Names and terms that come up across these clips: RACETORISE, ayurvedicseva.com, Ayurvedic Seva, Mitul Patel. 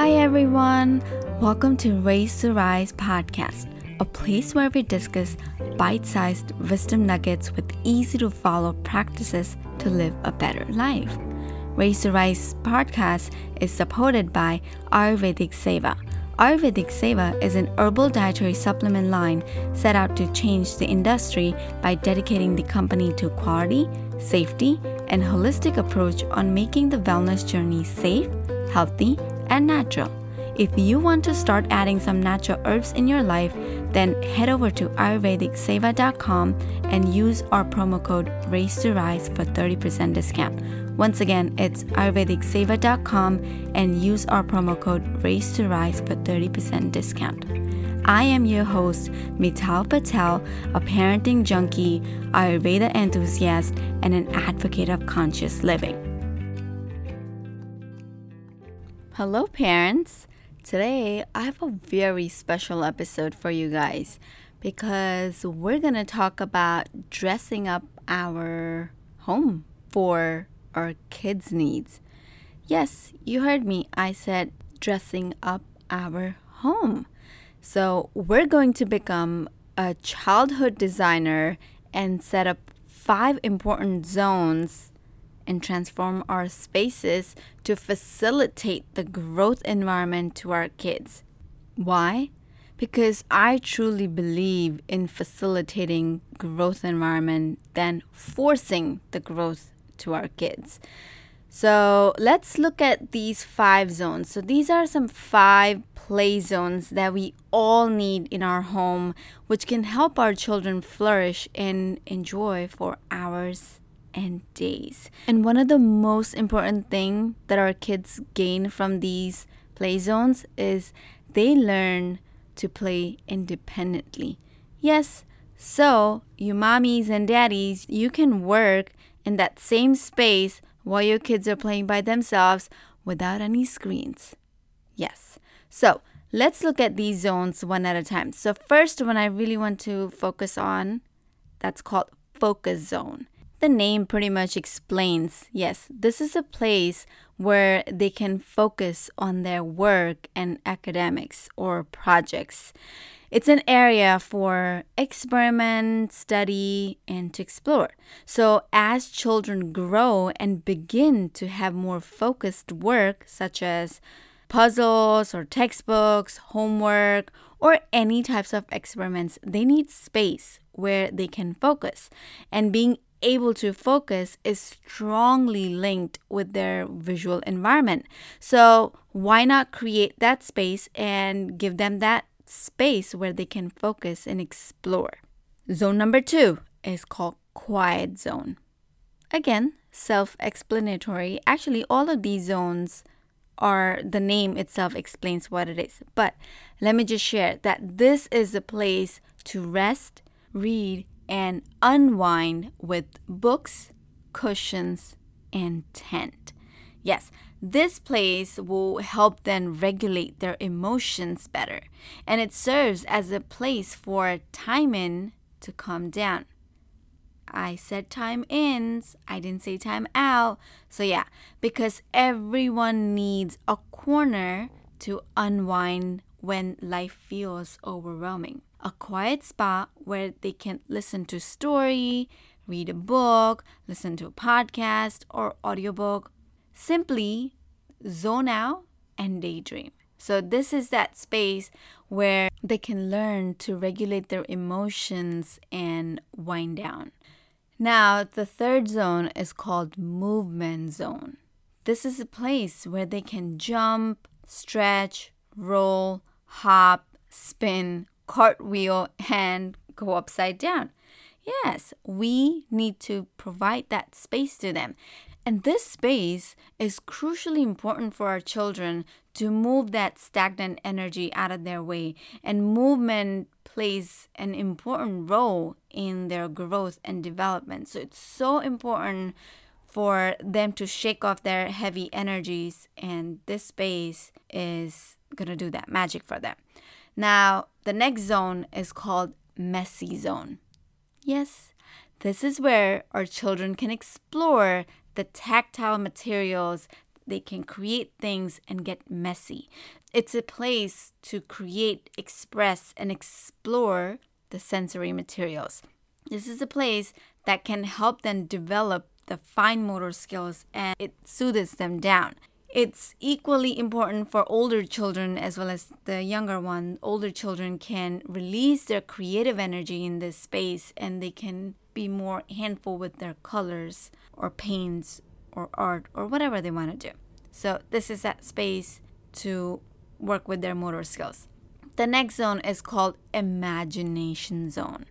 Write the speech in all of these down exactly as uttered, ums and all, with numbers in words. Hi everyone, welcome to RACETORISE podcast, a place where we discuss bite-sized wisdom nuggets with easy-to-follow practices to live a better life. RACETORISE podcast is supported by Ayurvedic Seva. Ayurvedic Seva is an herbal dietary supplement line set out to change the industry by dedicating the company to quality, safety, and holistic approach on making the wellness journey safe, healthy, and natural. If you want to start adding some natural herbs in your life, then head over to ayurvedic seva dot com and use our promo code RACETORISE for thirty percent discount. Once again, it's ayurvedic seva dot com and use our promo code RACETORISE for thirty percent discount. I am your host, Mitul Patel, a parenting junkie, Ayurveda enthusiast, and an advocate of conscious living. Hello parents! Today I have a very special episode for you guys because we're going to talk about dressing up our home for our kids' needs. Yes, you heard me. I said dressing up our home. So we're going to become a childhood designer and set up five important zones and transform our spaces to facilitate the growth environment to our kids. Why? Because I truly believe in facilitating growth environment than forcing the growth to our kids. So let's look at these five zones. So these are some five play zones that we all need in our home, which can help our children flourish and enjoy for hours and days. And one of the most important thing that our kids gain from these play zones is they learn to play independently. Yes, so you mommies and daddies, you can work in that same space while your kids are playing by themselves without any screens. Yes. So let's look at these zones one at a time. So first one I really want to focus on, that's called focus zone. The name pretty much explains, yes, this is a place where they can focus on their work and academics or projects. It's an area for experiment, study, and to explore. So as children grow and begin to have more focused work, such as puzzles or textbooks, homework, or any types of experiments, they need space where they can focus. And being able to focus is strongly linked with their visual environment. So why not create that space and give them that space where they can focus and explore? Zone number two is called quiet zone. Again, self-explanatory. Actually, all of these zones are, the name itself explains what it is. But let me just share that this is the place to rest, read, and unwind with books, cushions, and tent. Yes, this place will help them regulate their emotions better, and it serves as a place for time in to calm down. I said time ins, I didn't say time out. So yeah, because everyone needs a corner to unwind when life feels overwhelming. A quiet spot where they can listen to a story, read a book, listen to a podcast or audiobook, simply zone out and daydream. So this is that space where they can learn to regulate their emotions and wind down. Now, the third zone is called movement zone. This is a place where they can jump, stretch, roll, hop, spin, cartwheel, and go upside down. Yes, we need to provide that space to them. And this space is crucially important for our children to move that stagnant energy out of their way. And movement plays an important role in their growth and development. So it's so important for them to shake off their heavy energies. And this space is going to do that magic for them. Now, the next zone is called messy zone. Yes, this is where our children can explore the tactile materials they can create things and get messy. It's a place to create, express, and explore the sensory materials. This is a place that can help them develop the fine motor skills, and it soothes them down. It's equally important for older children as well as the younger one. Older children can release their creative energy in this space, and they can be more handful with their colors or paints or art or whatever they want to do. So this is that space to work with their motor skills. The next zone is called imagination zone.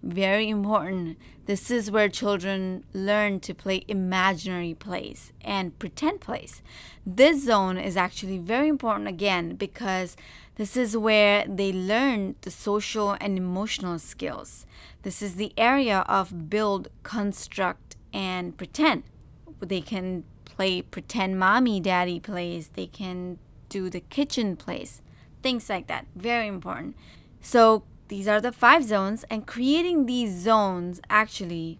Very important. This is where children learn to play imaginary plays and pretend plays. This zone is actually very important again because this is where they learn the social and emotional skills. This is the area of build, construct, and pretend. They can play pretend mommy, daddy plays. They can do the kitchen plays. Things like that. Very important. So these are the five zones, and creating these zones, actually,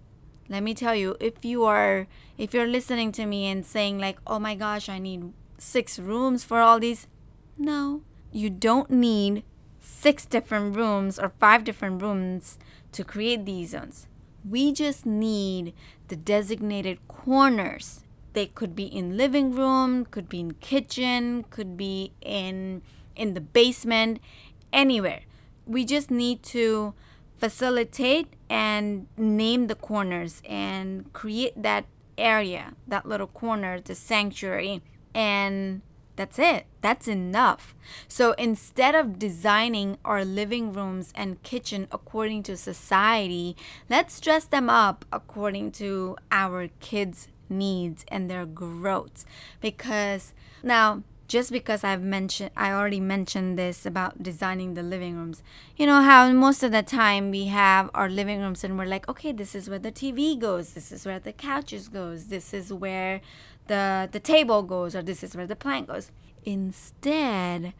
let me tell you, if you are, if you're listening to me and saying like, oh my gosh, I need six rooms for all these. No, you don't need six different rooms or five different rooms to create these zones. We just need the designated corners. They could be in living room, could be in kitchen, could be in, in the basement, anywhere. We just need to facilitate and name the corners and create that area, that little corner, the sanctuary, and that's it. That's enough. So instead of designing our living rooms and kitchen according to society, let's dress them up according to our kids' needs and their growth. Because now, just because I've mentioned, I already mentioned this about designing the living rooms. You know how most of the time we have our living rooms and we're like, okay, this is where the T V goes. This is where the couches goes. This is where the, the table goes, or this is where the plant goes. Instead,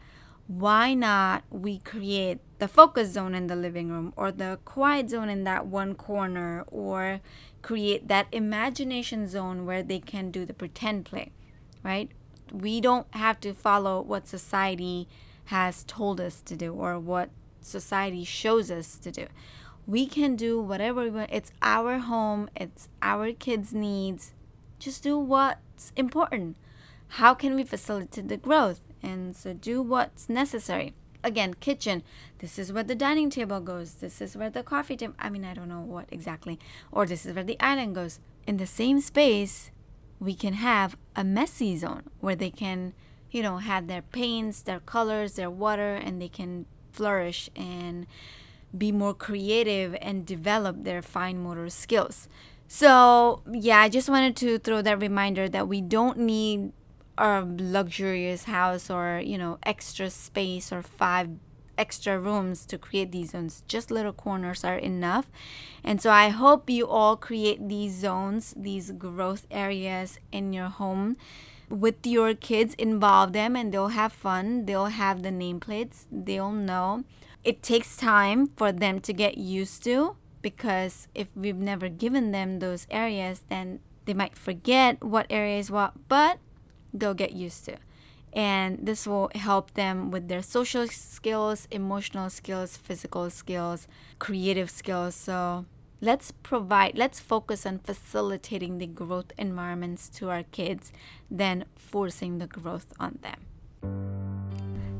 why not we create the focus zone in the living room, or the quiet zone in that one corner, or create that imagination zone where they can do the pretend play, right? We don't have to follow what society has told us to do or what society shows us to do. We can do whatever we want. It's our home. It's our kids' needs. Just do what's important. How can we facilitate the growth? And so do what's necessary. Again, kitchen. This is where the dining table goes. This is where the coffee table. I mean, I don't know what exactly. Or this is where the island goes. In the same space, we can have a messy zone where they can, you know, have their paints, their colors, their water, and they can flourish and be more creative and develop their fine motor skills. So, yeah, I just wanted to throw that reminder that we don't need a luxurious house or, you know, extra space or five extra rooms to create these zones. Just little corners are enough. And so I hope you all create these zones, these growth areas in your home with your kids. Involve them and they'll have fun. They'll have the nameplates. They'll know. It takes time for them to get used to, because if we've never given them those areas, then they might forget what area is what, but they'll get used to. And this will help them with their social skills, emotional skills, physical skills, creative skills. So let's provide, let's focus on facilitating the growth environments to our kids than forcing the growth on them.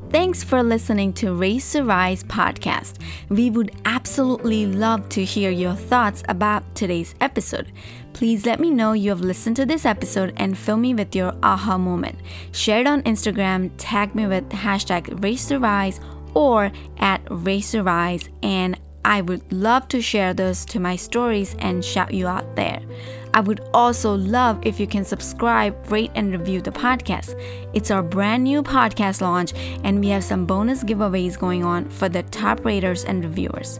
Thanks for listening to RACETORISE podcast. We would absolutely love to hear your thoughts about today's episode. Please let me know you have listened to this episode and fill me with your aha moment. Share it on Instagram, tag me with hashtag RACETORISE or at RACETORISE, and I would love to share those to my stories and shout you out there. I would also love if you can subscribe, rate, and review the podcast. It's our brand new podcast launch, and we have some bonus giveaways going on for the top raters and reviewers.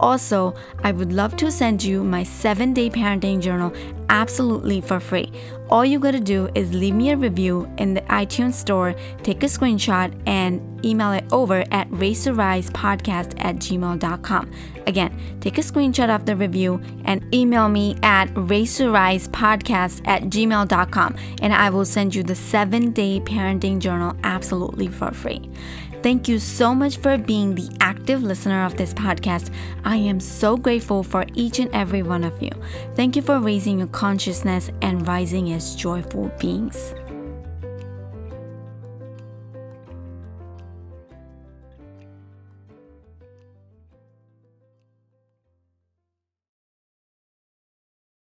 Also, I would love to send you my seven-day parenting journal absolutely for free. All you gotta do is leave me a review in the iTunes store, take a screenshot, and email it over at racetorispodcast at gmail dot com. Again, take a screenshot of the review and email me at racetorispodcast at gmail dot com, and I will send you the seven-day parenting journal absolutely for free. Thank you so much for being the active listener of this podcast. I am so grateful for each and every one of you. Thank you for raising your consciousness and rising as joyful beings.